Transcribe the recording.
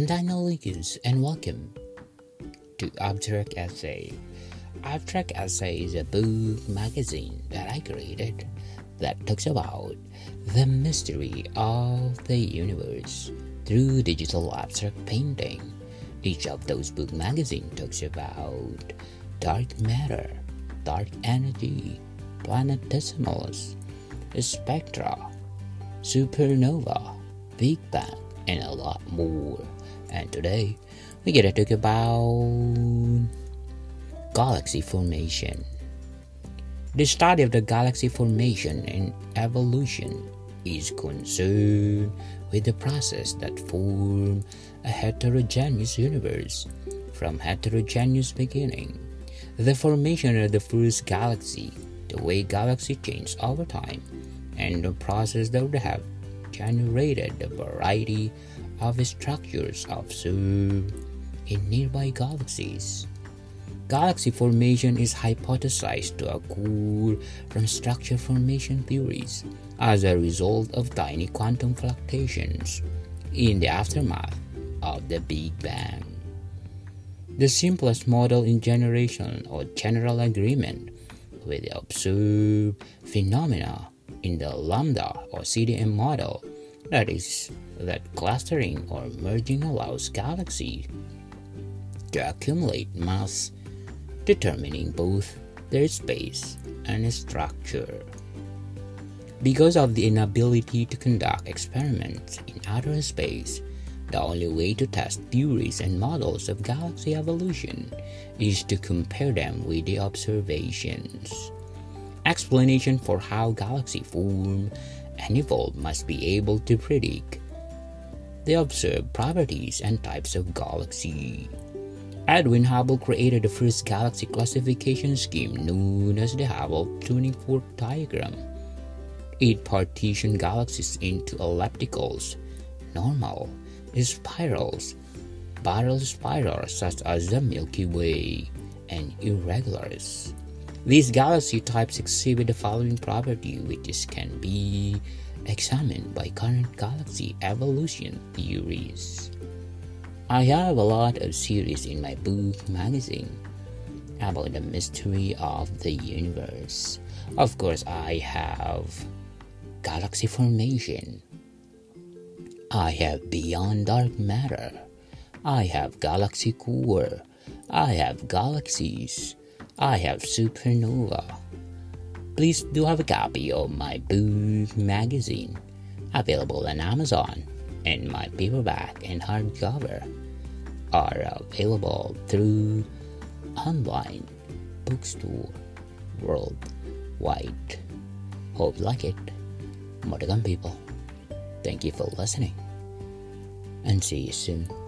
I'm Daniel Likus and welcome to Abstract Essay. Abstract Essay is a book magazine that I created that talks about the mystery of the universe through digital abstract painting. Each of those book magazine talks about dark matter, dark energy, planetesimals, spectra, supernova, Big Bang, and a lot more. And today we're gonna talk about galaxy formation. The study of the galaxy formation and evolution is concerned with the process that form a heterogeneous universe from heterogeneous beginning, the formation of the first galaxy, the way galaxy change over time, and the process that have generated the variety of structures observed in nearby galaxies. Galaxy formation is hypothesized to occur from structure formation theories as a result of tiny quantum fluctuations in the aftermath of the Big Bang. The simplest model in generation or general agreement with the observed phenomena in the Lambda or CDM model, that is, that clustering or merging allows galaxies to accumulate mass, determining both their space and structure. Because of the inability to conduct experiments in outer space, the only way to test theories and models of galaxy evolution is to compare them with the observations. Explanation for how galaxies form and evolve must be able to predict the observed properties and types of galaxy. Edwin Hubble created the first galaxy classification scheme known as the Hubble Tuning Fork Diagram. It partitioned galaxies into ellipticals, normal, spirals, barrel spirals such as the Milky Way, and irregulars. These galaxy types exhibit the following property, which can be examined by current galaxy evolution theories. I have a lot of series in my book magazine about the mystery of the universe. Of course, I have galaxy formation, I have beyond dark matter, I have galaxy core, I have galaxies, I have supernova. Please do have a copy of my book magazine, available on Amazon, and my paperback and hardcover are available through online bookstore worldwide. Hope you like it. Motigan people, thank you for listening and see you soon.